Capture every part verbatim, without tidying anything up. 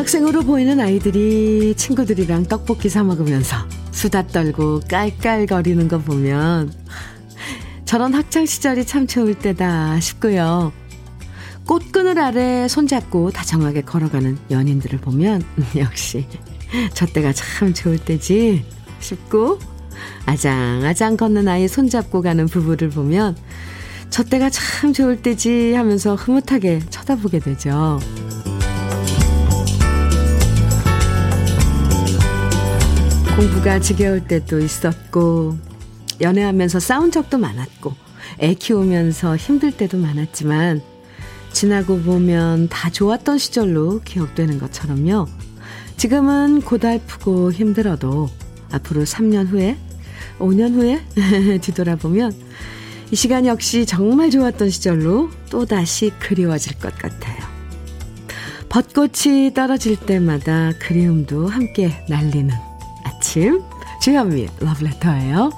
중학생으로 보이는 아이들이 친구들이랑 떡볶이 사 먹으면서 수다 떨고 깔깔거리는 거 보면 저런 학창시절이 참 좋을 때다 싶고요. 꽃그늘 아래 손잡고 다정하게 걸어가는 연인들을 보면 역시 저 때가 참 좋을 때지 싶고, 아장아장 걷는 아이 손잡고 가는 부부를 보면 저 때가 참 좋을 때지 하면서 흐뭇하게 쳐다보게 되죠. 공부가 지겨울 때도 있었고, 연애하면서 싸운 적도 많았고, 애 키우면서 힘들 때도 많았지만 지나고 보면 다 좋았던 시절로 기억되는 것처럼요. 지금은 고달프고 힘들어도 앞으로 삼 년 후에, 오 년 후에 뒤돌아보면 이 시간 역시 정말 좋았던 시절로 또다시 그리워질 것 같아요. 벚꽃이 떨어질 때마다 그리움도 함께 날리는 아침, 주현미의 러브레터예요.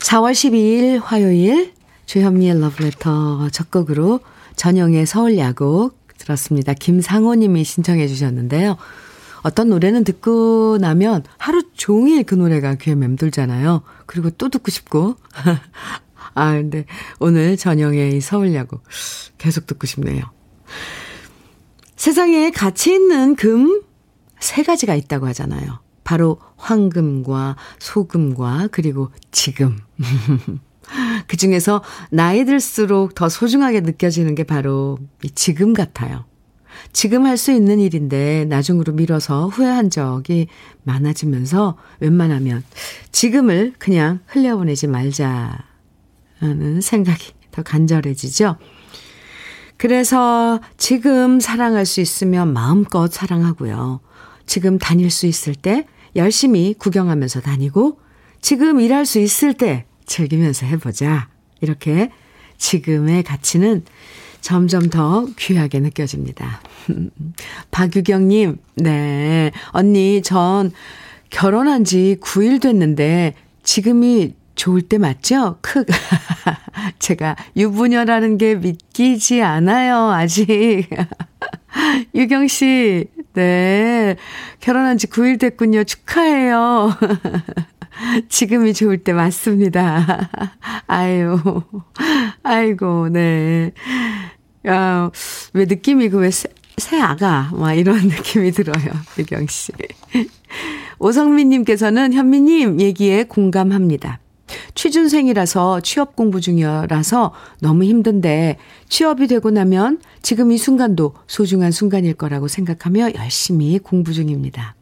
사월 십이일 화요일, 주현미의 러브레터 첫 곡으로 전영의 서울야곡 들었습니다. 김상호님이 신청해 주셨는데요. 어떤 노래는 듣고 나면 하루 종일 그 노래가 귀에 맴돌잖아요. 그리고 또 듣고 싶고. 아, 근데 오늘 전영의 서울야곡 계속 듣고 싶네요. 세상에 가치 있는 금 세 가지가 있다고 하잖아요. 바로 황금과 소금과 그리고 지금. 그 중에서 나이 들수록 더 소중하게 느껴지는 게 바로 이 지금 같아요. 지금 할 수 있는 일인데 나중으로 미뤄서 후회한 적이 많아지면서 웬만하면 지금을 그냥 흘려보내지 말자는 생각이 더 간절해지죠. 그래서 지금 사랑할 수 있으면 마음껏 사랑하고요. 지금 다닐 수 있을 때 열심히 구경하면서 다니고, 지금 일할 수 있을 때 즐기면서 해보자. 이렇게 지금의 가치는 점점 더 귀하게 느껴집니다. 박유경님, 네. 언니, 전 결혼한 지 구일 됐는데 지금이 좋을 때 맞죠? 크. 제가 유부녀라는 게 믿기지 않아요, 아직. 유경 씨, 네. 결혼한 지 구일 됐군요. 축하해요. 지금이 좋을 때 맞습니다. 아유, 아이고, 네. 아, 왜 느낌이고, 왜 새, 새 아가? 막 이런 느낌이 들어요, 유경 씨. 오성민님께서는 현미님 얘기에 공감합니다. 취준생이라서 취업 공부 중이라서 너무 힘든데 취업이 되고 나면 지금 이 순간도 소중한 순간일 거라고 생각하며 열심히 공부 중입니다.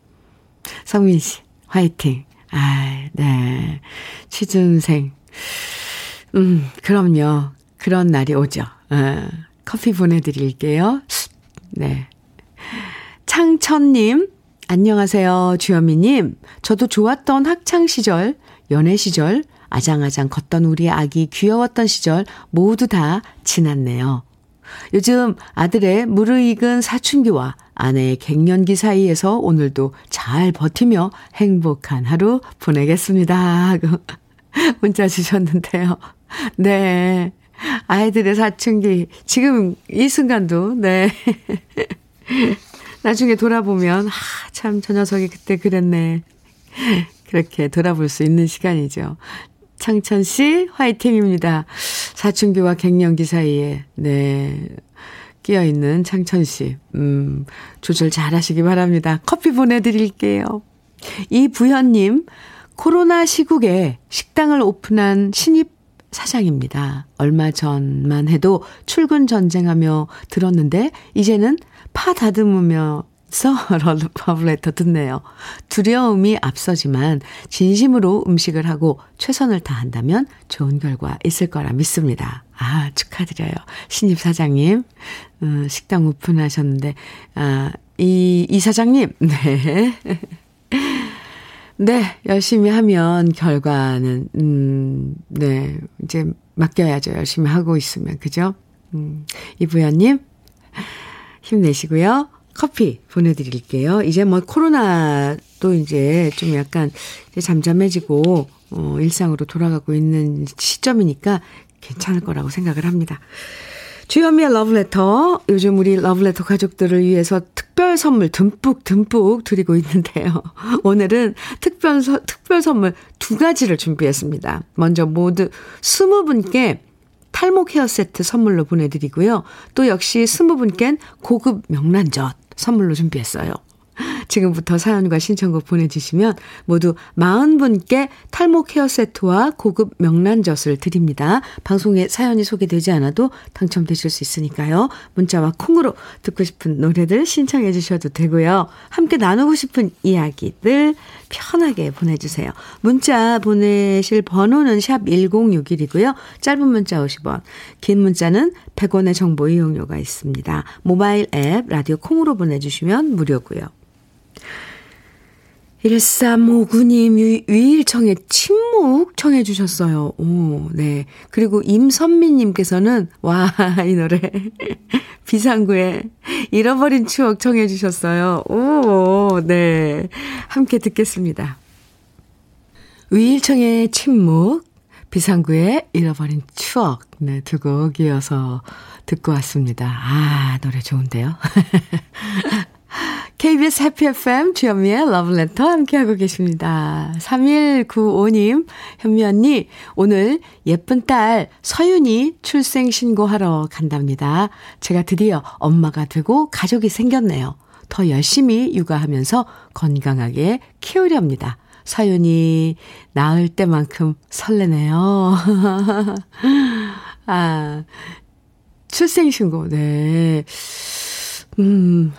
성민 씨, 화이팅. 아, 네. 취준생. 음, 그럼요. 그런 날이 오죠. 아, 커피 보내드릴게요. 네. 창천님, 안녕하세요. 주현미님. 저도 좋았던 학창시절, 연애시절, 아장아장 걷던 우리 아기 귀여웠던 시절 모두 다 지났네요. 요즘 아들의 무르익은 사춘기와 아내의 갱년기 사이에서 오늘도 잘 버티며 행복한 하루 보내겠습니다 하고 문자 주셨는데요. 네, 아이들의 사춘기 지금 이 순간도 네 나중에 돌아보면 아, 참 저 녀석이 그때 그랬네 그렇게 돌아볼 수 있는 시간이죠. 창천 씨, 화이팅입니다. 사춘기와 갱년기 사이에, 네, 끼어있는 창천 씨, 음, 조절 잘 하시기 바랍니다. 커피 보내드릴게요. 이부현님, 코로나 시국에 식당을 오픈한 신입 사장입니다. 얼마 전만 해도 출근 전쟁하며 들었는데, 이제는 파 다듬으며 러브레터 듣네요. 두려움이 앞서지만 진심으로 음식을 하고 최선을 다한다면 좋은 결과 있을 거라 믿습니다. 아, 축하드려요. 신입 사장님, 음, 식당 오픈하셨는데, 아, 이, 이 사장님, 네. 네, 열심히 하면 결과는, 음, 네, 이제 맡겨야죠. 열심히 하고 있으면, 그죠? 음, 이부연님, 힘내시고요. 커피 보내드릴게요. 이제 뭐 코로나도 이제 좀 약간 이제 잠잠해지고 어, 일상으로 돌아가고 있는 시점이니까 괜찮을 거라고 생각을 합니다. 주현미의 러브레터, 요즘 우리 러브레터 가족들을 위해서 특별 선물 듬뿍 듬뿍 드리고 있는데요. 오늘은 특별, 특별 선물 두 가지를 준비했습니다. 먼저 모두 스무 분께 탈모 헤어 세트 선물로 보내드리고요. 또 역시 스무 분께는 고급 명란젓 선물로 준비했어요. 지금부터 사연과 신청곡 보내주시면 모두 사십 분께 탈모 케어 세트와 고급 명란젓을 드립니다. 방송에 사연이 소개되지 않아도 당첨되실 수 있으니까요. 문자와 콩으로 듣고 싶은 노래들 신청해 주셔도 되고요. 함께 나누고 싶은 이야기들 편하게 보내주세요. 문자 보내실 번호는 샵 일공육일이고요. 짧은 문자 오십 원, 긴 문자는 백 원의 정보 이용료가 있습니다. 모바일 앱 라디오 콩으로 보내주시면 무료고요. 일삼오구 님 위일청에 침묵 청해 주셨어요. 오, 네. 그리고 임선미님께서는 와, 이 노래 비상구에 잃어버린 추억 청해 주셨어요. 오, 네. 함께 듣겠습니다. 위일청의 침묵, 비상구에 잃어버린 추억, 네, 두 곡 이어서 듣고 왔습니다. 아, 노래 좋은데요. 케이비에스 해피 에프엠 주현미의 러브레터 함께하고 계십니다. 삼일구오 님, 현미 언니, 오늘 예쁜 딸 서윤이 출생신고하러 간답니다. 제가 드디어 엄마가 되고 가족이 생겼네요. 더 열심히 육아하면서 건강하게 키우렵니다. 서윤이 낳을 때만큼 설레네요. 아, 출생신고, 네. 음,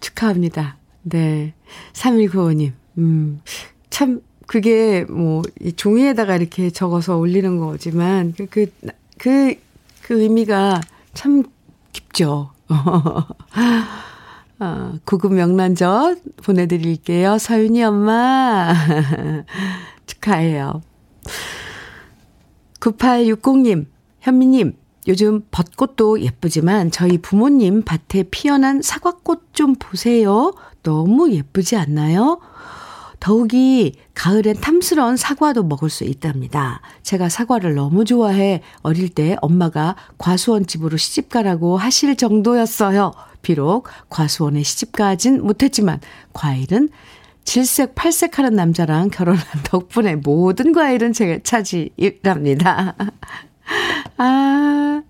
축하합니다. 네. 삼일구오 님, 음, 참, 그게 뭐, 이 종이에다가 이렇게 적어서 올리는 거지만, 그, 그, 그, 그 의미가 참 깊죠. 아, 고급 명란젓 보내드릴게요. 서윤이 엄마. 축하해요. 구팔육공 님, 현미님. 요즘 벚꽃도 예쁘지만 저희 부모님 밭에 피어난 사과꽃 좀 보세요. 너무 예쁘지 않나요? 더욱이 가을엔 탐스러운 사과도 먹을 수 있답니다. 제가 사과를 너무 좋아해 어릴 때 엄마가 과수원집으로 시집가라고 하실 정도였어요. 비록 과수원에 시집가진 못했지만 과일은 질색 팔색하는 남자랑 결혼한 덕분에 모든 과일은 제가 차지랍니다. 아,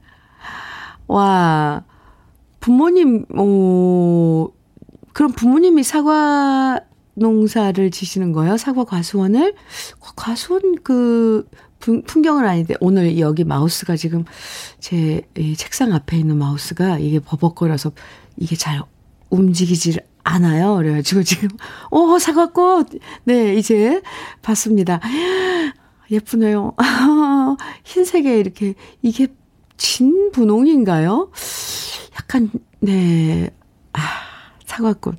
와, 부모님, 오, 그럼 부모님이 사과 농사를 지시는 거예요? 사과 과수원을? 과수원 그 풍경은 아닌데, 오늘 여기 마우스가 지금 제 이 책상 앞에 있는 마우스가 이게 버벅거려서 이게 잘 움직이질 않아요. 그래가지고 지금, 오, 사과꽃! 네, 이제 봤습니다. 예쁘네요. 흰색에 이렇게, 이게 진분홍인가요? 약간, 네, 아, 사과꽃.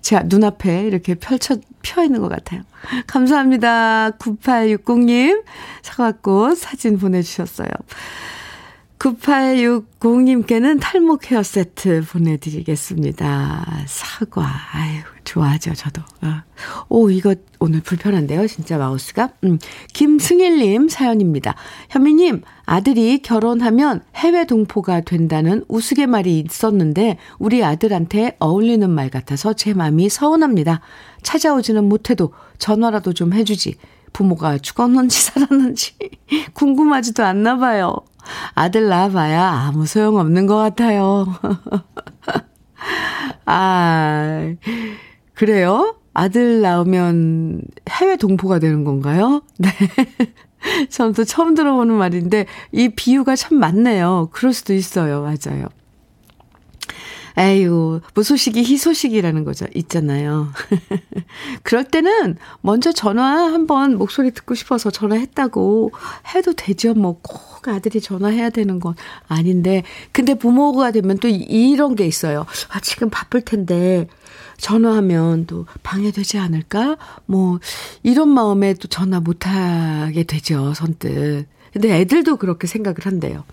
제가 눈앞에 이렇게 펼쳐, 펴 있는 것 같아요. 감사합니다. 구팔육공 님, 사과꽃 사진 보내주셨어요. 구팔육공 님께는 탈모 케어 세트 보내드리겠습니다. 사과, 아유, 좋아하죠, 저도. 아. 오, 이거 오늘 불편한데요, 진짜 마우스가. 음. 김승일님 사연입니다. 현미님, 아들이 결혼하면 해외 동포가 된다는 우스갯말이 있었는데 우리 아들한테 어울리는 말 같아서 제 마음이 서운합니다. 찾아오지는 못해도 전화라도 좀 해주지. 부모가 죽었는지 살았는지 궁금하지도 않나 봐요. 아들 낳아봐야 아무 소용없는 것 같아요. 아, 그래요? 아들 낳으면 해외 동포가 되는 건가요? 네. 저는 또 처음 들어보는 말인데 이 비유가 참 맞네요. 그럴 수도 있어요. 맞아요. 에휴, 무소식이 희소식이라는 거죠. 있잖아요. 그럴 때는 먼저 전화 한번 목소리 듣고 싶어서 전화했다고 해도 되죠. 뭐 꼭 아들이 전화해야 되는 건 아닌데. 근데 부모가 되면 또 이런 게 있어요. 아, 지금 바쁠 텐데 전화하면 또 방해되지 않을까? 뭐 이런 마음에 또 전화 못하게 되죠. 선뜻. 근데 애들도 그렇게 생각을 한대요.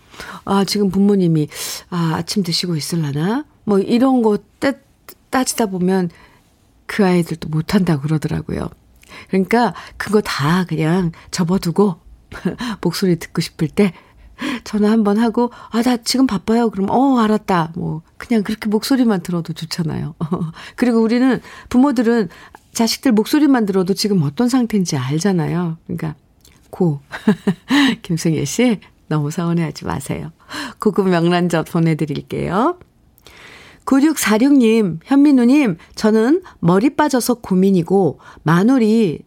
아, 지금 부모님이 아, 아침 드시고 있으려나? 뭐 이런 거 따, 따지다 보면 그 아이들도 못한다고 그러더라고요. 그러니까 그거 다 그냥 접어두고 목소리 듣고 싶을 때 전화 한번 하고 아, 나 지금 바빠요. 그럼 어, 알았다. 뭐 그냥 그렇게 목소리만 들어도 좋잖아요. 그리고 우리는 부모들은 자식들 목소리만 들어도 지금 어떤 상태인지 알잖아요. 그러니까 고 김승예 씨 너무 서운해하지 마세요. 고급 명란젓 보내드릴게요. 구육사육 님, 현민우님, 저는 머리 빠져서 고민이고 마늘이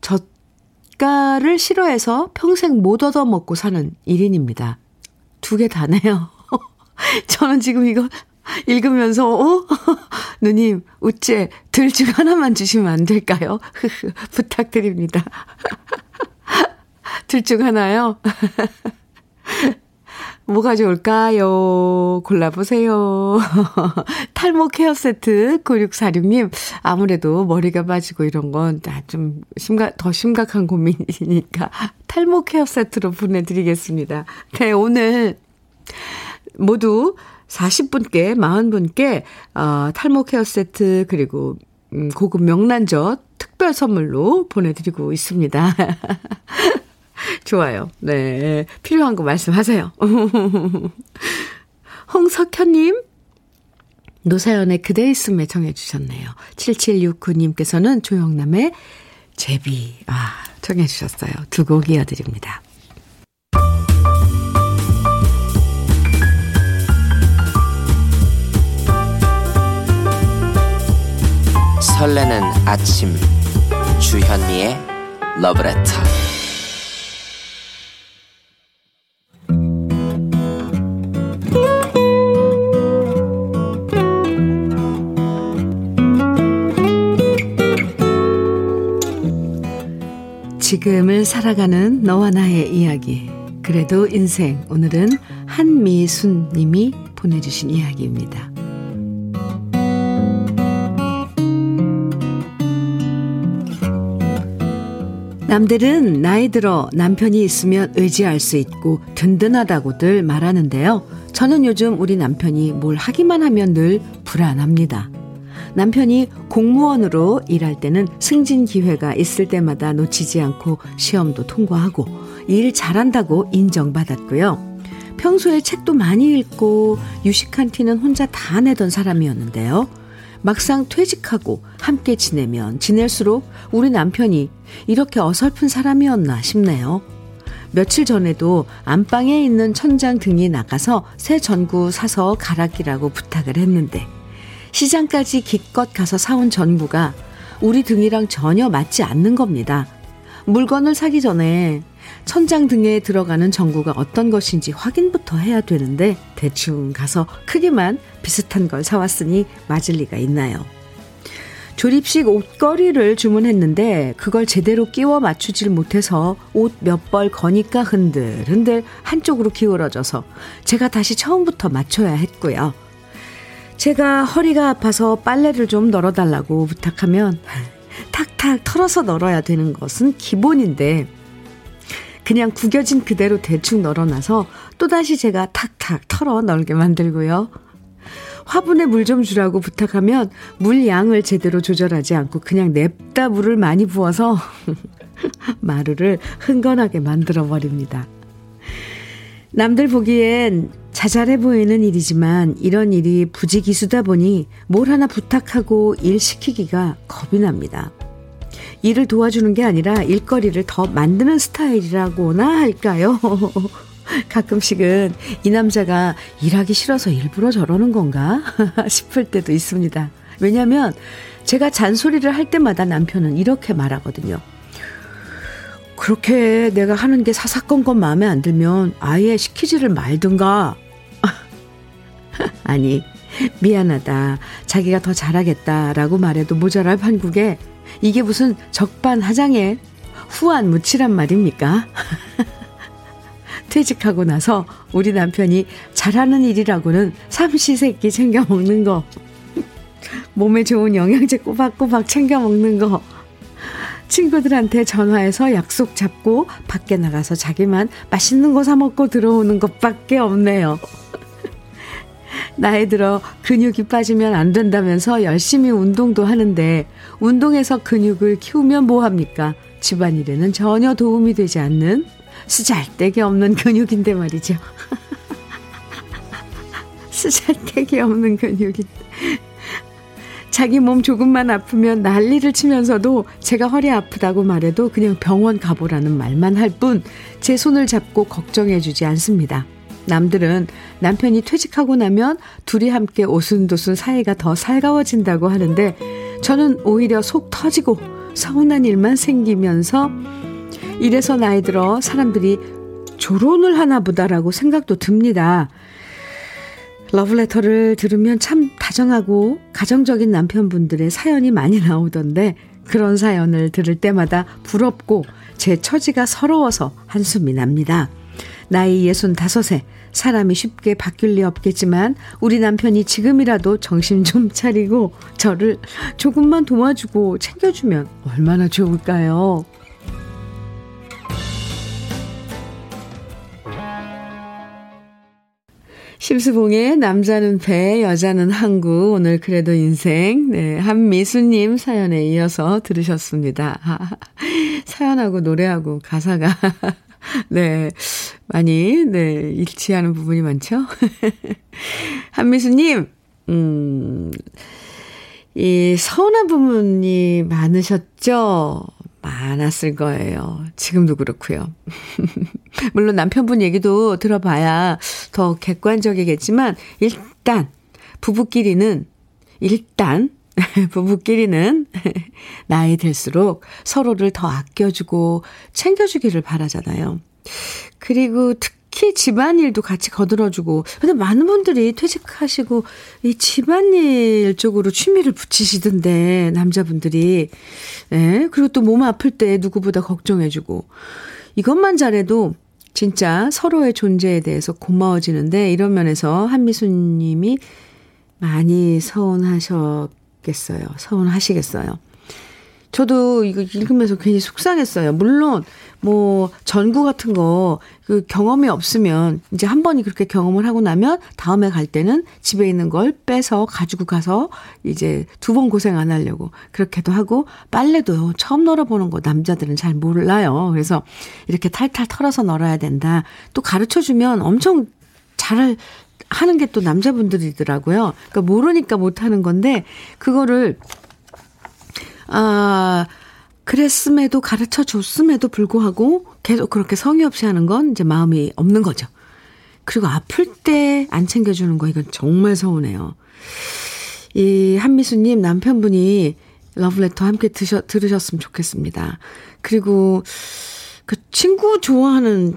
젓갈을 싫어해서 평생 못 얻어먹고 사는 일 인입니다. 두 개 다네요. 저는 지금 이거 읽으면서 어? 누님, 우째 둘 중 하나만 주시면 안 될까요? 부탁드립니다. 둘 중 하나요? 뭐가 좋을까요? 골라보세요. 탈모 헤어 세트 구육사육 님, 아무래도 머리가 빠지고 이런 건 좀 심각, 더 심각한 고민이니까 탈모 헤어 세트로 보내드리겠습니다. 네, 오늘 모두 사십 분께, 사십 분께 어, 탈모 헤어 세트 그리고 음, 고급 명란젓 특별 선물로 보내드리고 있습니다. 좋아요. 네. 필요한 거 말씀하세요. 홍석현님, 노사연의 그대 있음에 정해주셨네요. 칠칠육구 님께서는 조영남의 제비, 아, 정해주셨어요. 두 곡 이어드립니다. 설레는 아침, 주현미의 러브레터. 지금을 살아가는 너와 나의 이야기, 그래도 인생. 오늘은 한미순 님이 보내주신 이야기입니다. 남들은 나이 들어 남편이 있으면 의지할 수 있고 든든하다고들 말하는데요. 저는 요즘 우리 남편이 뭘 하기만 하면 늘 불안합니다. 남편이 공무원으로 일할 때는 승진 기회가 있을 때마다 놓치지 않고 시험도 통과하고 일 잘한다고 인정받았고요. 평소에 책도 많이 읽고 유식한 티는 혼자 다 내던 사람이었는데요. 막상 퇴직하고 함께 지내면 지낼수록 우리 남편이 이렇게 어설픈 사람이었나 싶네요. 며칠 전에도 안방에 있는 천장 등이 나가서 새 전구 사서 갈아 끼라고 부탁을 했는데 시장까지 기껏 가서 사온 전구가 우리 등이랑 전혀 맞지 않는 겁니다. 물건을 사기 전에 천장 등에 들어가는 전구가 어떤 것인지 확인부터 해야 되는데 대충 가서 크기만 비슷한 걸 사왔으니 맞을 리가 있나요? 조립식 옷걸이를 주문했는데 그걸 제대로 끼워 맞추질 못해서 옷 몇 벌 거니까 흔들흔들 한쪽으로 기울어져서 제가 다시 처음부터 맞춰야 했고요. 제가 허리가 아파서 빨래를 좀 널어달라고 부탁하면 탁탁 털어서 널어야 되는 것은 기본인데 그냥 구겨진 그대로 대충 널어놔서 또다시 제가 탁탁 털어 널게 만들고요. 화분에 물 좀 주라고 부탁하면 물 양을 제대로 조절하지 않고 그냥 냅다 물을 많이 부어서 마루를 흥건하게 만들어버립니다. 남들 보기엔 자잘해 보이는 일이지만 이런 일이 부지기수다 보니 뭘 하나 부탁하고 일 시키기가 겁이 납니다. 일을 도와주는 게 아니라 일거리를 더 만드는 스타일이라고나 할까요? 가끔씩은 이 남자가 일하기 싫어서 일부러 저러는 건가 싶을 때도 있습니다. 왜냐하면 제가 잔소리를 할 때마다 남편은 이렇게 말하거든요. 그렇게 내가 하는 게 사사건건 마음에 안 들면 아예 시키지를 말든가. 아니, 미안하다, 자기가 더 잘하겠다라고 말해도 모자랄 판국에 이게 무슨 적반하장에 후안 무치란 말입니까? 퇴직하고 나서 우리 남편이 잘하는 일이라고는 삼시세끼 챙겨 먹는 거, 몸에 좋은 영양제 꼬박꼬박 챙겨 먹는 거, 친구들한테 전화해서 약속 잡고 밖에 나가서 자기만 맛있는 거 사 먹고 들어오는 것밖에 없네요. 나이 들어 근육이 빠지면 안 된다면서 열심히 운동도 하는데 운동해서 근육을 키우면 뭐합니까? 집안일에는 전혀 도움이 되지 않는 쓰잘데기 없는 근육인데 말이죠. 쓰잘데기 없는 근육인데 자기 몸 조금만 아프면 난리를 치면서도 제가 허리 아프다고 말해도 그냥 병원 가보라는 말만 할 뿐 제 손을 잡고 걱정해 주지 않습니다. 남들은 남편이 퇴직하고 나면 둘이 함께 오순도순 사이가 더 살가워진다고 하는데 저는 오히려 속 터지고 서운한 일만 생기면서 이래서 나이 들어 사람들이 조론을 하나 보다라고 생각도 듭니다. 러브레터를 들으면 참 다정하고 가정적인 남편분들의 사연이 많이 나오던데 그런 사연을 들을 때마다 부럽고 제 처지가 서러워서 한숨이 납니다. 나이 예순다섯에 사람이 쉽게 바뀔 리 없겠지만 우리 남편이 지금이라도 정신 좀 차리고 저를 조금만 도와주고 챙겨주면 얼마나 좋을까요? 심수봉의 남자는 배, 여자는 항구, 오늘 그래도 인생, 네, 한미수님 사연에 이어서 들으셨습니다. 아, 사연하고 노래하고 가사가, 네, 많이, 네, 일치하는 부분이 많죠? 한미수님, 음, 이 서운한 부분이 많으셨죠? 많았을 거예요. 지금도 그렇고요. 물론 남편분 얘기도 들어봐야 더 객관적이겠지만 일단 부부끼리는 일단 부부끼리는 나이 들수록 서로를 더 아껴주고 챙겨주기를 바라잖아요. 그리고 특히 집안일도 같이 거들어주고 근데 많은 분들이 퇴직하시고 이 집안일 쪽으로 취미를 붙이시던데 남자분들이 네, 그리고 또 몸 아플 때 누구보다 걱정해주고 이것만 잘해도 진짜 서로의 존재에 대해서 고마워지는데 이런 면에서 한미수님이 많이 서운하셨겠어요. 서운하시겠어요. 저도 이거 읽으면서 괜히 속상했어요. 물론 뭐 전구 같은 거 그 경험이 없으면 이제 한 번이 그렇게 경험을 하고 나면 다음에 갈 때는 집에 있는 걸 빼서 가지고 가서 이제 두 번 고생 안 하려고 그렇게도 하고 빨래도 처음 널어보는 거 남자들은 잘 몰라요. 그래서 이렇게 탈탈 털어서 널어야 된다. 또 가르쳐주면 엄청 잘 하는 게 또 남자분들이더라고요. 그러니까 모르니까 못하는 건데 그거를 아, 그랬음에도 가르쳐 줬음에도 불구하고 계속 그렇게 성의 없이 하는 건 이제 마음이 없는 거죠. 그리고 아플 때 안 챙겨주는 거 이건 정말 서운해요. 이 한미수님 남편분이 러브레터 함께 드셔, 들으셨으면 좋겠습니다. 그리고 그 친구 좋아하는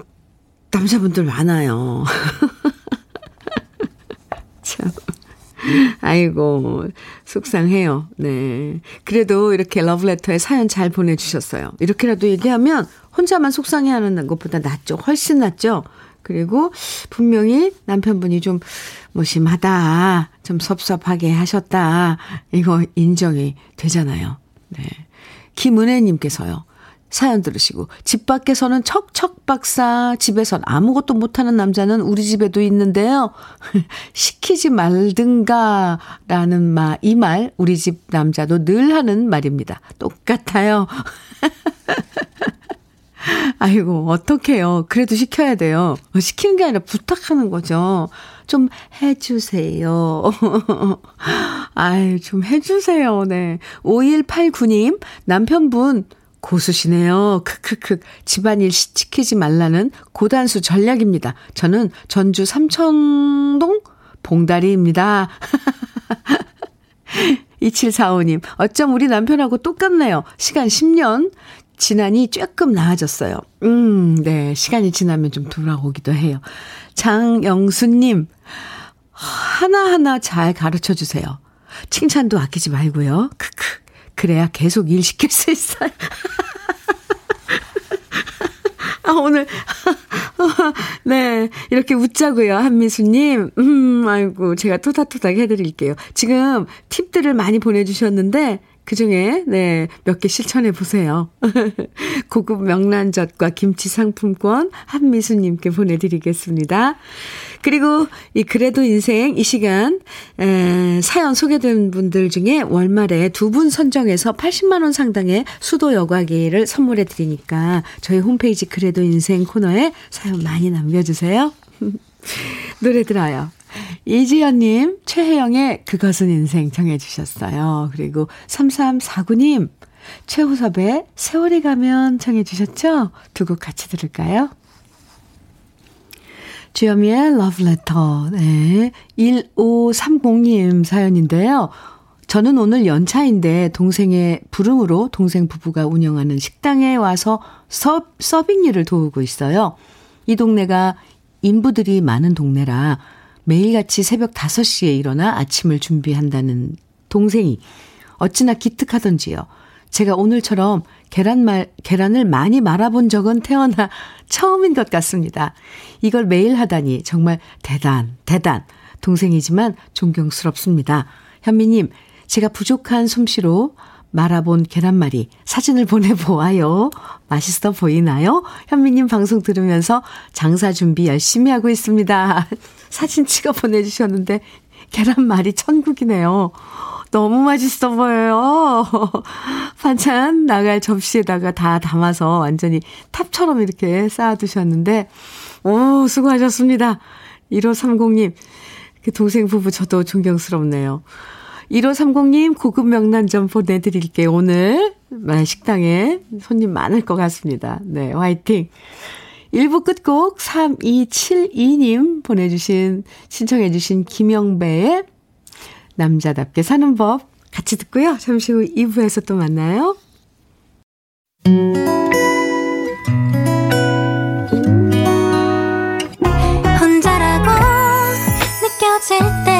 남자분들 많아요. 참. 아이고 속상해요. 네, 그래도 이렇게 러브레터에 사연 잘 보내주셨어요. 이렇게라도 얘기하면 혼자만 속상해하는 것보다 낫죠. 훨씬 낫죠. 그리고 분명히 남편분이 좀 무심하다, 좀 섭섭하게 하셨다. 이거 인정이 되잖아요. 네, 김은혜님께서요. 사연 들으시고 집 밖에서는 척척박사 집에선 아무것도 못하는 남자는 우리 집에도 있는데요. 시키지 말든가 라는 말, 이 말 우리 집 남자도 늘 하는 말입니다. 똑같아요. 아이고 어떡해요. 그래도 시켜야 돼요. 시키는 게 아니라 부탁하는 거죠. 좀 해주세요. 아유 좀 해주세요. 네. 오일팔구 님 남편분 고수시네요. 크크크. 집안일 시키지 말라는 고단수 전략입니다. 저는 전주 삼천동 봉다리입니다. 이칠사오 님. 어쩜 우리 남편하고 똑같네요. 시간 십 년 지나니 조금 나아졌어요. 음, 네. 시간이 지나면 좀 돌아오기도 해요. 장영수님. 하나하나 잘 가르쳐주세요. 칭찬도 아끼지 말고요. 크크. 그래야 계속 일 시킬 수 있어요. 아, 오늘, 네, 이렇게 웃자고요, 한미수님. 음, 아이고, 제가 토닥토닥 해드릴게요. 지금 팁들을 많이 보내주셨는데, 그중에 네, 몇 개 실천해 보세요. 고급 명란젓과 김치 상품권 한미수님께 보내드리겠습니다. 그리고 이 그래도 인생 이 시간 에, 사연 소개된 분들 중에 월말에 두 분 선정해서 팔십만 원 상당의 수도 여과기를 선물해 드리니까 저희 홈페이지 그래도 인생 코너에 사연 많이 남겨주세요. 노래 들어요. 이지연님, 최혜영의 그것은 인생 정해주셨어요. 그리고 삼삼사구 님, 최호섭의 세월이 가면 정해주셨죠? 두 곡 같이 들을까요? 주현미의 러브레터. 네. 일오삼공 님 사연인데요. 저는 오늘 연차인데 동생의 부름으로 동생 부부가 운영하는 식당에 와서 서, 서빙 일을 도우고 있어요. 이 동네가 인부들이 많은 동네라 매일같이 새벽 다섯 시에 일어나 아침을 준비한다는 동생이 어찌나 기특하던지요. 제가 오늘처럼 계란말, 계란을 많이 말아본 적은 태어나 처음인 것 같습니다. 이걸 매일 하다니 정말 대단, 대단. 동생이지만 존경스럽습니다. 현미님, 제가 부족한 솜씨로 말아본 계란말이 사진을 보내보아요. 맛있어 보이나요? 현미님 방송 들으면서 장사 준비 열심히 하고 있습니다. 사진 찍어 보내주셨는데 계란말이 천국이네요. 너무 맛있어 보여요. 반찬 나갈 접시에다가 다 담아서 완전히 탑처럼 이렇게 쌓아두셨는데 오, 수고하셨습니다. 일오삼공 님, 동생 부부 저도 존경스럽네요. 일오삼공 님 고급 명란전 보내드릴게요. 오늘 식당에 손님 많을 것 같습니다. 네, 화이팅. 일 부 끝곡 삼이칠이 님 보내주신 신청해 주신 김영배의 남자답게 사는 법 같이 듣고요. 잠시 후 이 부에서 또 만나요. 혼자라고 느껴질 때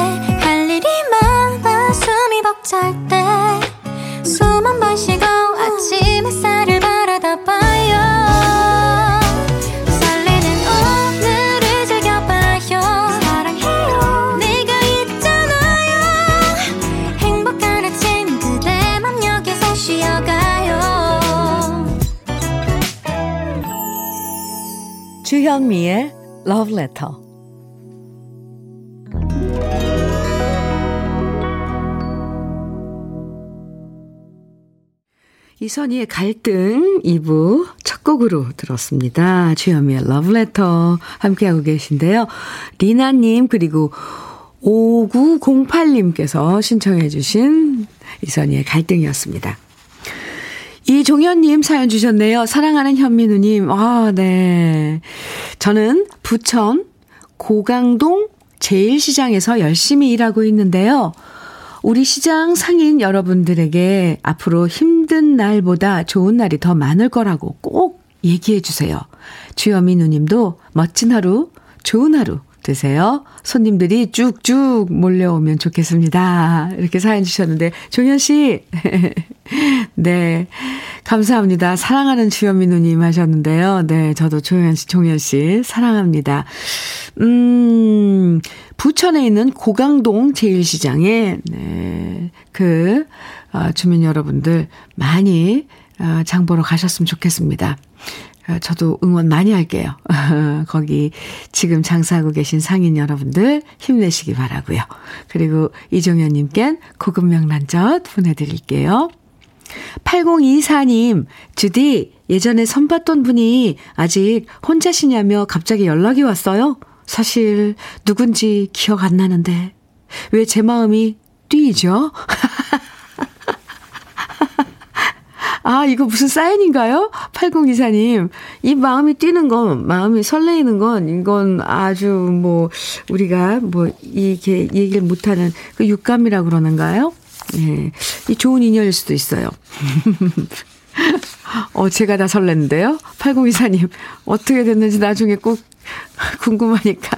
잘 때 숨 한 번 쉬고 아침 햇살을 바라다 봐요. 설레는 오늘을 즐겨봐요. 사랑해요. 네가 있잖아요. 행복한 아침 그대 맘 여기서 쉬어가요. 주현미의 Love Letter. 이선희의 갈등 이 부 첫 곡으로 들었습니다. 주현미의 러브레터 함께하고 계신데요. 리나님 그리고 오구공팔 님께서 신청해 주신 이선희의 갈등이었습니다. 이종현님 사연 주셨네요. 사랑하는 현민우님. 아, 네. 저는 부천 고강동 제일 시장에서 열심히 일하고 있는데요. 우리 시장 상인 여러분들에게 앞으로 힘든 날보다 좋은 날이 더 많을 거라고 꼭 얘기해 주세요. 주여미 누님도 멋진 하루, 좋은 하루 되세요. 손님들이 쭉쭉 몰려오면 좋겠습니다. 이렇게 사연 주셨는데 종현 씨, 네, 감사합니다. 사랑하는 주현미 누님 하셨는데요. 네, 저도 종현 씨, 종현 씨 사랑합니다. 음, 부천에 있는 고강동 제일 시장에 네, 그 어, 주민 여러분들 많이 어, 장 보러 가셨으면 좋겠습니다. 저도 응원 많이 할게요. 거기 지금 장사하고 계신 상인 여러분들 힘내시기 바라고요. 그리고 이종현님께는 고급 명란젓 보내드릴게요. 팔공이사 님, 주디 예전에 선봤던 분이 아직 혼자시냐며 갑자기 연락이 왔어요. 사실 누군지 기억 안 나는데 왜 제 마음이 뛰죠? 아, 이거 무슨 사연인가요? 팔공이사 님, 이 마음이 뛰는 건, 마음이 설레이는 건, 이건 아주 뭐, 우리가 뭐, 이게, 얘기를 못하는 그 육감이라 그러는가요? 예. 이 좋은 인연일 수도 있어요. 어, 제가 다 설렜는데요? 팔공이사 님, 어떻게 됐는지 나중에 꼭 궁금하니까.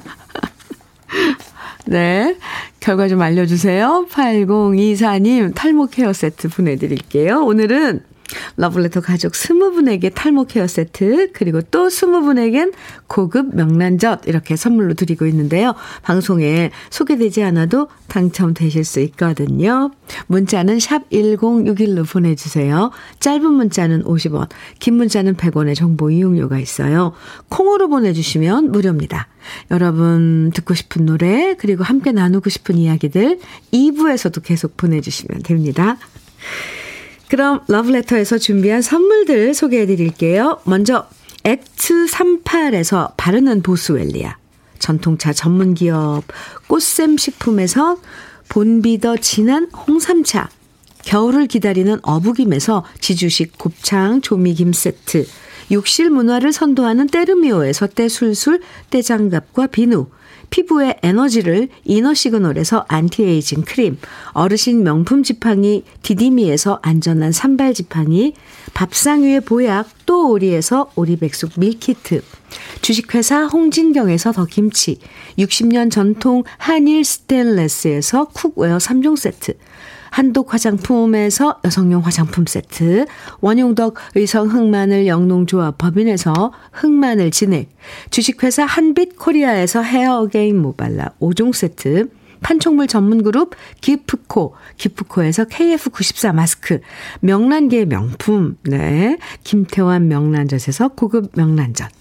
네. 결과 좀 알려주세요. 팔공이사 님, 탈모 케어 세트 보내드릴게요. 오늘은 러블레터 가족 스무 분에게 탈모 케어 세트, 그리고 또 스무 분에겐 고급 명란젓 이렇게 선물로 드리고 있는데요. 방송에 소개되지 않아도 당첨되실 수 있거든요. 문자는 샵 일공육일로 보내주세요. 짧은 문자는 오십 원, 긴 문자는 백 원의 정보 이용료가 있어요. 콩으로 보내주시면 무료입니다. 여러분 듣고 싶은 노래, 그리고 함께 나누고 싶은 이야기들 이 부에서도 계속 보내주시면 됩니다. 그럼 러브레터에서 준비한 선물들 소개해드릴게요. 먼저 엑스 삼십팔에서 바르는 보스웰리아, 전통차 전문기업 꽃샘식품에서 본비더 진한 홍삼차, 겨울을 기다리는 어부김에서 지주식 곱창 조미김 세트, 욕실 문화를 선도하는 때르미오에서 때술술 때장갑과 비누, 피부의 에너지를 이너시그널에서 안티에이징 크림, 어르신 명품 지팡이 디디미에서 안전한 산발 지팡이, 밥상 위의 보약 또 오리에서 오리백숙 밀키트, 주식회사 홍진경에서 더김치, 육십 년 전통 한일 스테인레스에서 쿡웨어 삼 종 세트, 한독 화장품에서 여성용 화장품 세트, 원용덕 의성 흑마늘 영농조합 법인에서 흑마늘 진액, 주식회사 한빛 코리아에서 헤어 어게인 모발라 오 종 세트, 판촉물 전문그룹 기프코, 기프코에서 케이에프 구십사 마스크, 명란계 명품, 네, 김태환 명란젓에서 고급 명란젓,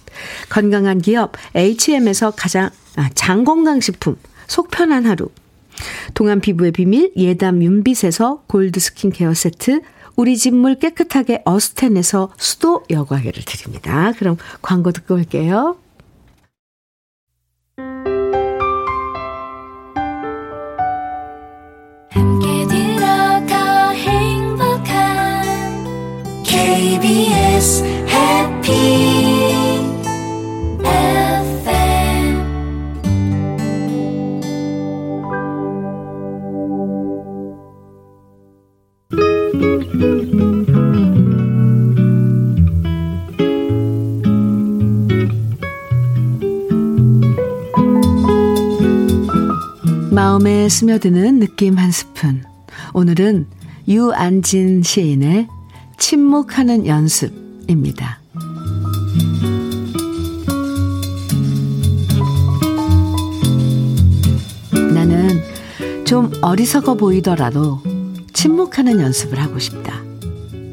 건강한 기업 에이치엠에서 가장, 아, 장건강식품, 속편한 하루, 동안 피부의 비밀 예담 윤빛에서 골드 스킨케어 세트, 우리 집물 깨끗하게 어스텐에서 수도 여과기를 드립니다. 그럼 광고 듣고 올게요. 함께 들어가 행복한 케이비에스 해피 마음에 스며드는 느낌 한 스푼. 오늘은 유안진 시인의 침묵하는 연습입니다. 나는 좀 어리석어 보이더라도 침묵하는 연습을 하고 싶다.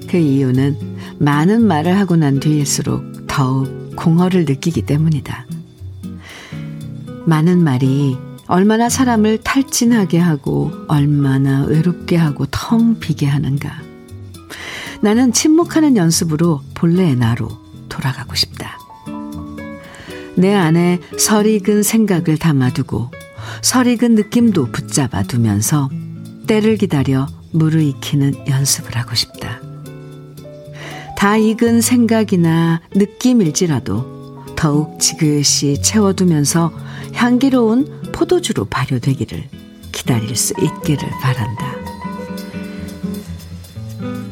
그 이유는 많은 말을 하고 난 뒤일수록 더욱 공허를 느끼기 때문이다. 많은 말이 얼마나 사람을 탈진하게 하고 얼마나 외롭게 하고 텅 비게 하는가. 나는 침묵하는 연습으로 본래의 나로 돌아가고 싶다. 내 안에 설익은 생각을 담아두고 설익은 느낌도 붙잡아 두면서 때를 기다려 무르익히는 연습을 하고 싶다. 다 익은 생각이나 느낌일지라도 더욱 지그시 채워두면서 향기로운 포도주로 발효되기를 기다릴 수 있기를 바란다.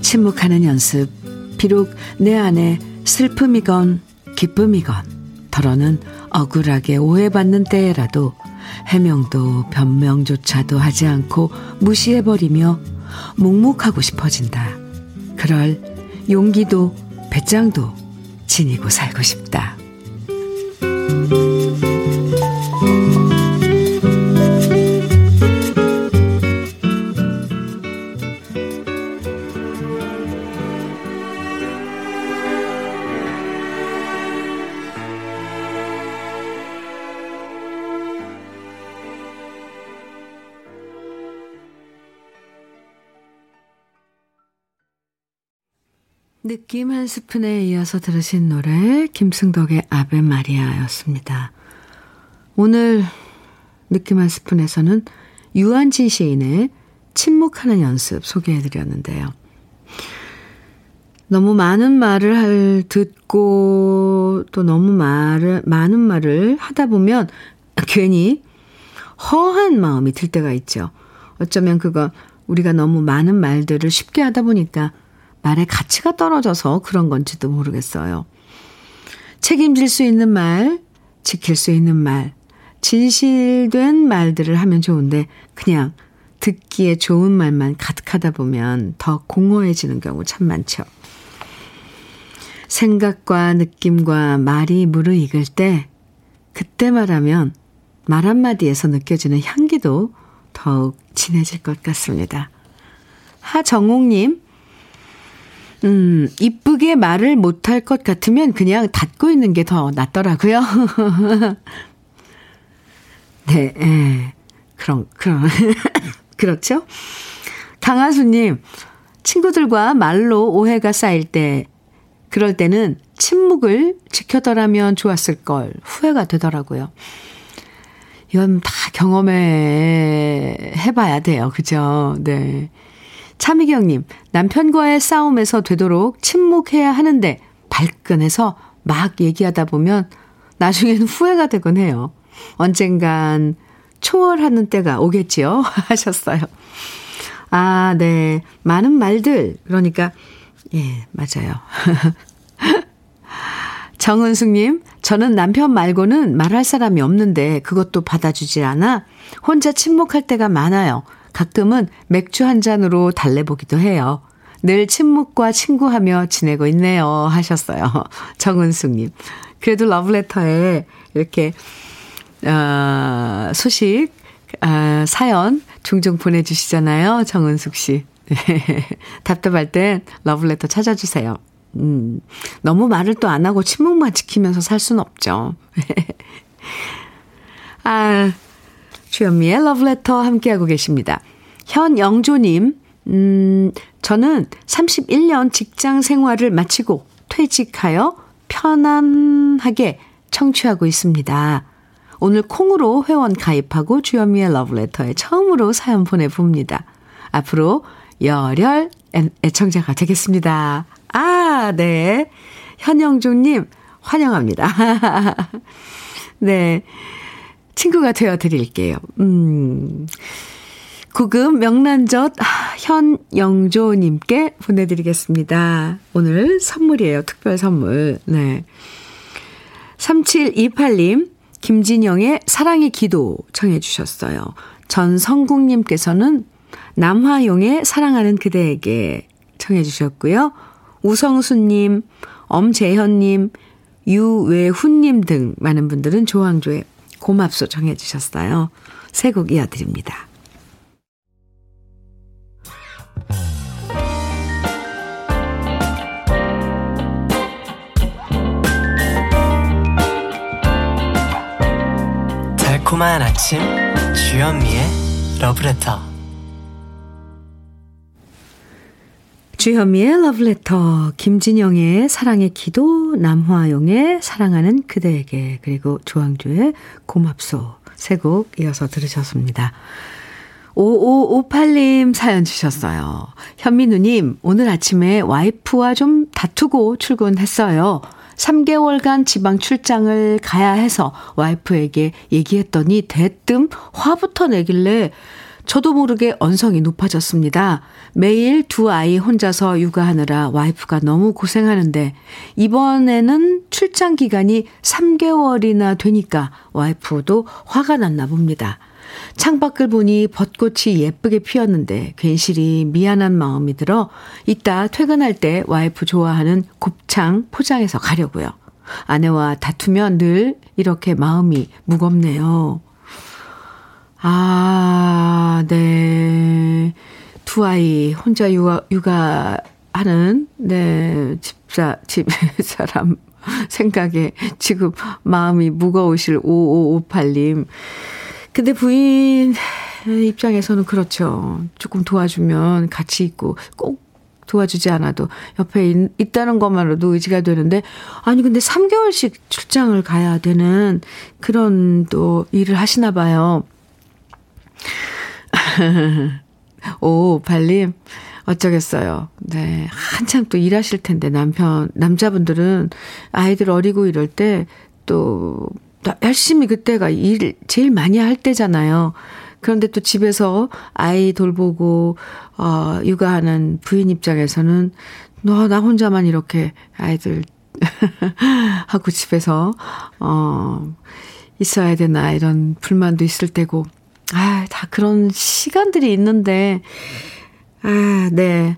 침묵하는 연습, 비록 내 안에 슬픔이건 기쁨이건 더러는 억울하게 오해받는 때에라도 해명도 변명조차도 하지 않고 무시해버리며 묵묵하고 싶어진다. 그럴 용기도 배짱도 지니고 살고 싶다. 느낌 한 스푼에 이어서 들으신 노래 김승덕의 아베 마리아였습니다. 오늘 느낌 한 스푼에서는 유한진 시인의 침묵하는 연습 소개해드렸는데요. 너무 많은 말을 할, 듣고 또 너무 말을, 많은 말을 하다 보면 괜히 허한 마음이 들 때가 있죠. 어쩌면 그건 우리가 너무 많은 말들을 쉽게 하다 보니까 말의 가치가 떨어져서 그런 건지도 모르겠어요. 책임질 수 있는 말, 지킬 수 있는 말, 진실된 말들을 하면 좋은데 그냥 듣기에 좋은 말만 가득하다 보면 더 공허해지는 경우 참 많죠. 생각과 느낌과 말이 무르익을 때 그때 말하면 말 한마디에서 느껴지는 향기도 더욱 진해질 것 같습니다. 하정옥님, 음, 이쁘게 말을 못할 것 같으면 그냥 닫고 있는 게 더 낫더라고요. 네, 에, 그럼, 그럼. 그렇죠? 강하수님, 친구들과 말로 오해가 쌓일 때, 그럴 때는 침묵을 지켰더라면 좋았을 걸 후회가 되더라고요. 이건 다 경험해 해봐야 돼요. 그죠? 네. 차미경님, 남편과의 싸움에서 되도록 침묵해야 하는데 발끈해서 막 얘기하다 보면 나중에는 후회가 되곤 해요. 언젠간 초월하는 때가 오겠지요? 하셨어요. 아, 네. 많은 말들. 그러니까, 예, 맞아요. 정은숙님, 저는 남편 말고는 말할 사람이 없는데 그것도 받아주지 않아 혼자 침묵할 때가 많아요. 가끔은 맥주 한 잔으로 달래보기도 해요. 늘 침묵과 친구하며 지내고 있네요. 하셨어요. 정은숙님. 그래도 러브레터에 이렇게 어, 소식, 어, 사연 종종 보내주시잖아요. 정은숙 씨. 답답할 땐 러브레터 찾아주세요. 음, 너무 말을 또 안 하고 침묵만 지키면서 살 순 없죠. 아, 주현미의 러브레터 함께하고 계십니다. 현영조님, 음, 저는 삼십일 년 직장 생활을 마치고 퇴직하여 편안하게 청취하고 있습니다. 오늘 콩으로 회원 가입하고 주현미의 러브레터에 처음으로 사연 보내봅니다. 앞으로 열혈 애청자가 되겠습니다. 아, 네. 현영조님, 환영합니다. 네. 친구가 되어드릴게요. 음. 구금 명란젓 현영조님께 보내드리겠습니다. 오늘 선물이에요. 특별 선물. 네. 삼칠이팔 님, 김진영의 사랑의 기도 청해주셨어요. 전성국님께서는 남화용의 사랑하는 그대에게 청해주셨고요. 우성수님, 엄재현님, 유외훈님 등 많은 분들은 조항조의 고맙소 정해주셨어요. 세 곡 이어드립니다. 달콤한 아침 주현미의 러브레터. 주현미의 러브레터, 김진영의 사랑의 기도, 남화용의 사랑하는 그대에게, 그리고 조항조의 고맙소 세 곡 이어서 들으셨습니다. 오오오팔 님 사연 주셨어요. 현민우님, 오늘 아침에 와이프와 좀 다투고 출근했어요. 삼 개월간 지방 출장을 가야 해서 와이프에게 얘기했더니 대뜸 화부터 내길래 저도 모르게 언성이 높아졌습니다. 매일 두 아이 혼자서 육아하느라 와이프가 너무 고생하는데 이번에는 출장 기간이 삼 개월이나 되니까 와이프도 화가 났나 봅니다. 창밖을 보니 벚꽃이 예쁘게 피었는데 괜시리 미안한 마음이 들어 이따 퇴근할 때 와이프 좋아하는 곱창 포장해서 가려고요. 아내와 다투면 늘 이렇게 마음이 무겁네요. 아, 네. 두 아이 혼자 육아, 육아하는, 네, 집사, 집사람 생각에 지금 마음이 무거우실 오오오팔 님. 근데 부인 입장에서는 그렇죠. 조금 도와주면 같이 있고, 꼭 도와주지 않아도 옆에 있, 있다는 것만으로도 의지가 되는데, 아니, 근데 삼 개월씩 출장을 가야 되는 그런 또 일을 하시나 봐요. 오오팔 님, 어쩌겠어요. 네. 한참 또 일하실 텐데, 남편, 남자분들은 아이들 어리고 이럴 때 또, 열심히 그때가 일, 제일 많이 할 때잖아요. 그런데 또 집에서 아이 돌보고, 어, 육아하는 부인 입장에서는, 너, 나 혼자만 이렇게 아이들 하고 집에서, 어, 있어야 되나, 이런 불만도 있을 때고, 아, 다 그런 시간들이 있는데, 아, 네.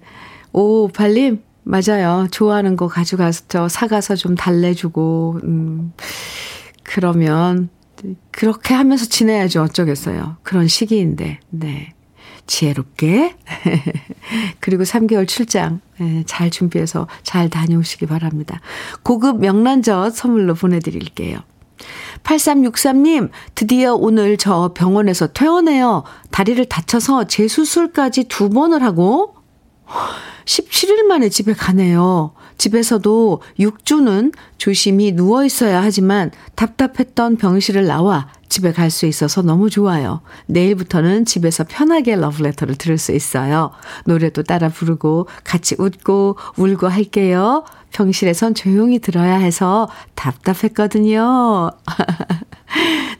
오오팔 님, 맞아요. 좋아하는 거 가져가서 저 사가서 좀 달래주고 음, 그러면 그렇게 하면서 지내야죠. 어쩌겠어요. 그런 시기인데. 네. 지혜롭게 그리고 삼 개월 출장 잘 준비해서 잘 다녀오시기 바랍니다. 고급 명란젓 선물로 보내드릴게요. 팔삼육삼 님, 드디어 오늘 저 병원에서 퇴원해요. 다리를 다쳐서 재수술까지 두 번을 하고 십칠 일 만에 집에 가네요. 집에서도 육 주는 조심히 누워있어야 하지만 답답했던 병실을 나와 집에 갈 수 있어서 너무 좋아요. 내일부터는 집에서 편하게 러브레터를 들을 수 있어요. 노래도 따라 부르고 같이 웃고 울고 할게요. 병실에선 조용히 들어야 해서 답답했거든요.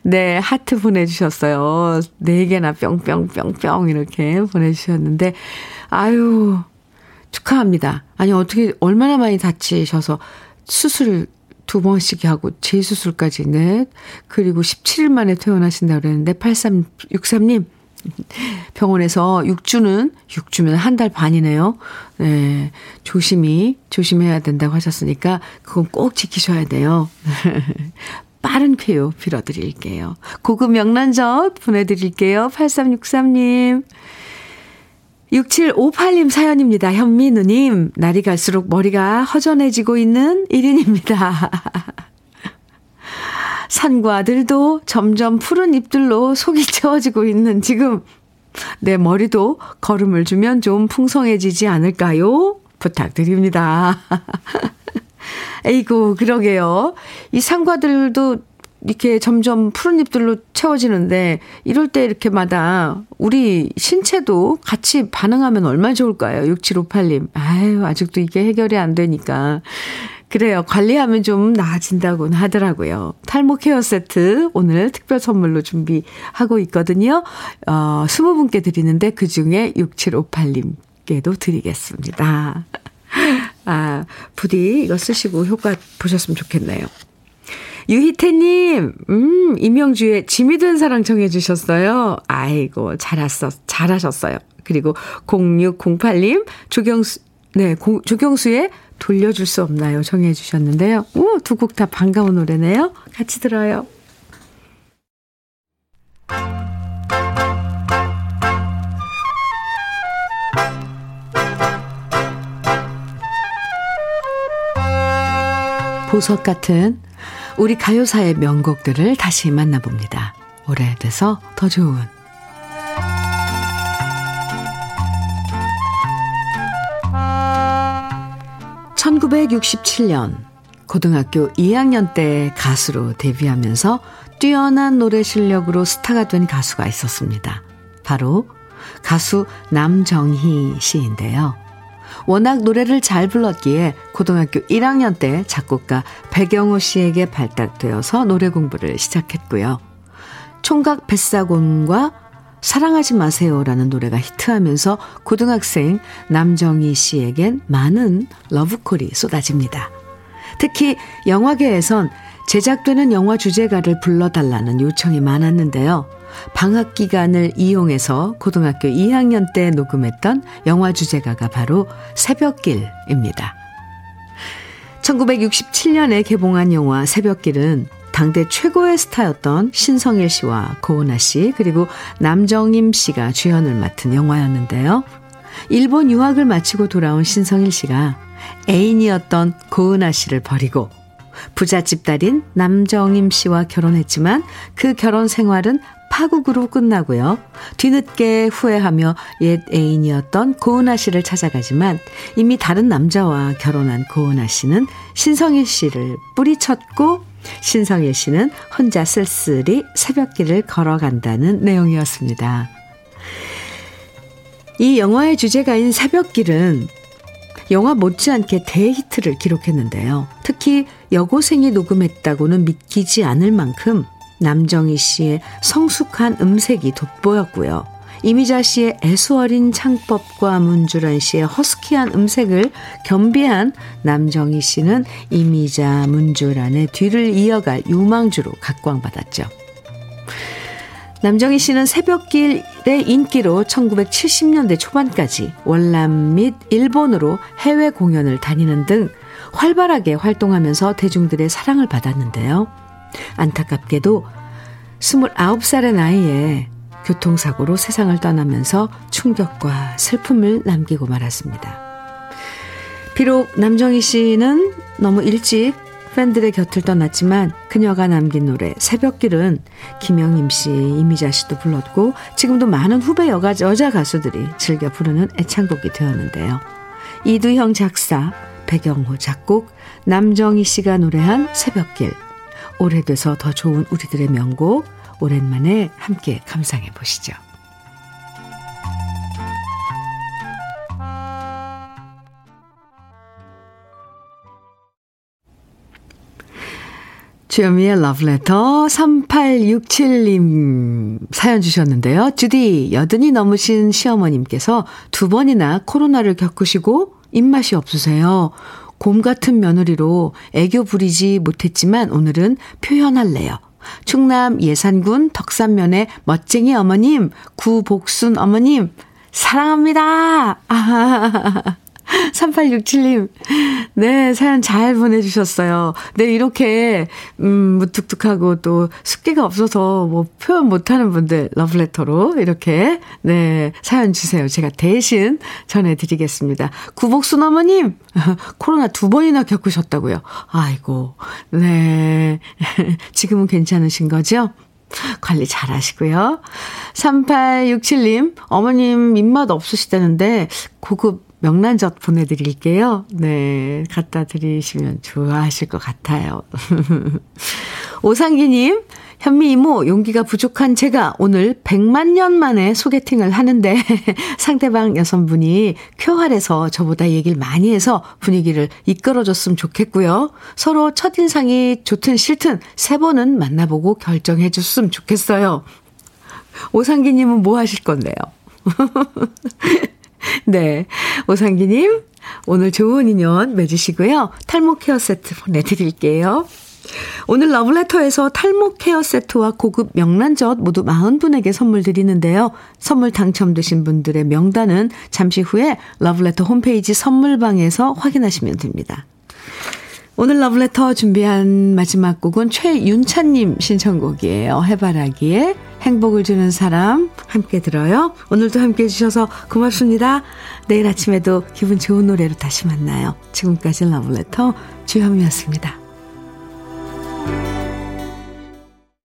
네, 하트 보내주셨어요. 네 개나 뿅뿅뿅뿅 이렇게 보내주셨는데 아유 축하합니다. 아니 어떻게 얼마나 많이 다치셔서 수술 두 번씩 하고 재수술까지 네. 그리고 십칠 일 만에 퇴원하신다고 그랬는데 팔삼육삼 님 병원에서 육 주는 육 주면 한 달 반이네요. 네, 조심히 조심해야 된다고 하셨으니까 그건 꼭 지키셔야 돼요. 빠른 쾌유 빌어드릴게요. 고급 명란젓 보내드릴게요. 팔삼육삼 님. 육칠오팔 님 사연입니다. 현민우님, 날이 갈수록 머리가 허전해지고 있는 일 인입니다. 산과 들도 점점 푸른 잎들로 속이 채워지고 있는 지금 내 머리도 걸음을 주면 좀 풍성해지지 않을까요? 부탁드립니다. 에이구 그러게요. 이 산과 들도 이렇게 점점 푸른 잎들로 채워지는데 이럴 때 이렇게마다 우리 신체도 같이 반응하면 얼마나 좋을까요? 육칠오팔 님. 아유 아직도 이게 해결이 안 되니까. 그래요. 관리하면 좀 나아진다고는 하더라고요. 탈모 케어 세트 오늘 특별 선물로 준비하고 있거든요. 어, 이십 분께 드리는데 그중에 육칠오팔 님께도 드리겠습니다. 아, 부디 이거 쓰시고 효과 보셨으면 좋겠네요. 유희태님, 음, 임영주의 짐이 된 사랑 정해주셨어요. 아이고, 잘하셨, 잘하셨어요. 그리고 공육공팔 님, 조경수, 네, 고, 조경수의 돌려줄 수 없나요? 정해주셨는데요. 오, 두 곡 다 반가운 노래네요. 같이 들어요. 보석 같은 우리 가요사의 명곡들을 다시 만나봅니다. 오래돼서 더 좋은 천구백육십칠 년 고등학교 이 학년 때 가수로 데뷔하면서 뛰어난 노래 실력으로 스타가 된 가수가 있었습니다. 바로 가수 남정희 씨인데요. 워낙 노래를 잘 불렀기에 고등학교 일 학년 때 작곡가 백영호 씨에게 발탁되어서 노래 공부를 시작했고요. 총각 뱃사공과 사랑하지 마세요라는 노래가 히트하면서 고등학생 남정희 씨에겐 많은 러브콜이 쏟아집니다. 특히 영화계에선 제작되는 영화 주제가를 불러달라는 요청이 많았는데요. 방학 기간을 이용해서 고등학교 이 학년 때 녹음했던 영화 주제가가 바로 새벽길입니다. 천구백육십칠 년에 개봉한 영화 새벽길은 당대 최고의 스타였던 신성일 씨와 고은하 씨 그리고 남정임 씨가 주연을 맡은 영화였는데요. 일본 유학을 마치고 돌아온 신성일 씨가 애인이었던 고은하 씨를 버리고 부잣집 딸인 남정임 씨와 결혼했지만 그 결혼 생활은 파국으로 끝나고요. 뒤늦게 후회하며 옛 애인이었던 고은하 씨를 찾아가지만 이미 다른 남자와 결혼한 고은하 씨는 신성일 씨를 뿌리쳤고 신성일 씨는 혼자 쓸쓸히 새벽길을 걸어간다는 내용이었습니다. 이 영화의 주제가인 새벽길은 영화 못지않게 대히트를 기록했는데요. 특히 여고생이 녹음했다고는 믿기지 않을 만큼 남정희 씨의 성숙한 음색이 돋보였고요. 이미자 씨의 애수어린 창법과 문주란 씨의 허스키한 음색을 겸비한 남정희 씨는 이미자, 문주란의 뒤를 이어갈 유망주로 각광받았죠. 남정희 씨는 새벽길의 인기로 천구백칠십 년대 초반까지 월남 및 일본으로 해외 공연을 다니는 등 활발하게 활동하면서 대중들의 사랑을 받았는데요. 안타깝게도 스물아홉 살의 나이에 교통사고로 세상을 떠나면서 충격과 슬픔을 남기고 말았습니다. 비록 남정희 씨는 너무 일찍 팬들의 곁을 떠났지만 그녀가 남긴 노래 새벽길은 김영림 씨, 이미자 씨도 불렀고 지금도 많은 후배 여가, 여자 가수들이 즐겨 부르는 애창곡이 되었는데요. 이두형 작사, 백영호 작곡, 남정희 씨가 노래한 새벽길, 오래돼서 더 좋은 우리들의 명곡, 오랜만에 함께 감상해 보시죠. 주현미의 러브레터 삼팔육칠 님 사연 주셨는데요. 주디, 여든이 넘으신 시어머님께서 두 번이나 코로나를 겪으시고 입맛이 없으세요. 곰 같은 며느리로 애교 부리지 못했지만 오늘은 표현할래요. 충남 예산군 덕산면의 멋쟁이 어머님, 구복순 어머님 사랑합니다. 아하하하. 삼팔육칠 님, 네, 사연 잘 보내주셨어요. 네, 이렇게, 음, 무뚝뚝하고 또 숙기가 없어서 뭐 표현 못하는 분들 러브레터로 이렇게, 네, 사연 주세요. 제가 대신 전해드리겠습니다. 구복순 어머님, 코로나 두 번이나 겪으셨다고요. 아이고, 네. 지금은 괜찮으신 거죠? 관리 잘 하시고요. 삼팔육칠 님, 어머님 입맛 없으시다는데 고급 명란젓 보내드릴게요. 네, 갖다 드리시면 좋아하실 것 같아요. 오상기님, 현미 이모, 용기가 부족한 제가 오늘 백만 년 만에 소개팅을 하는데 상대방 여성분이 쾌활해서 저보다 얘기를 많이 해서 분위기를 이끌어줬으면 좋겠고요. 서로 첫인상이 좋든 싫든 세 번은 만나보고 결정해줬으면 좋겠어요. 오상기님은 뭐 하실 건데요? 네, 오상기님 오늘 좋은 인연 맺으시고요. 탈모 케어 세트 보내드릴게요. 오늘 러블레터에서 탈모 케어 세트와 고급 명란젓 모두 사십 분에게 선물 드리는데요. 선물 당첨되신 분들의 명단은 잠시 후에 러블레터 홈페이지 선물방에서 확인하시면 됩니다. 오늘 러블레터 준비한 마지막 곡은 최윤찬님 신청곡이에요. 해바라기에 행복을 주는 사람 함께 들어요. 오늘도 함께 해주셔서 고맙습니다. 내일 아침에도 기분 좋은 노래로 다시 만나요. 지금까지 러블레터 주현미였습니다.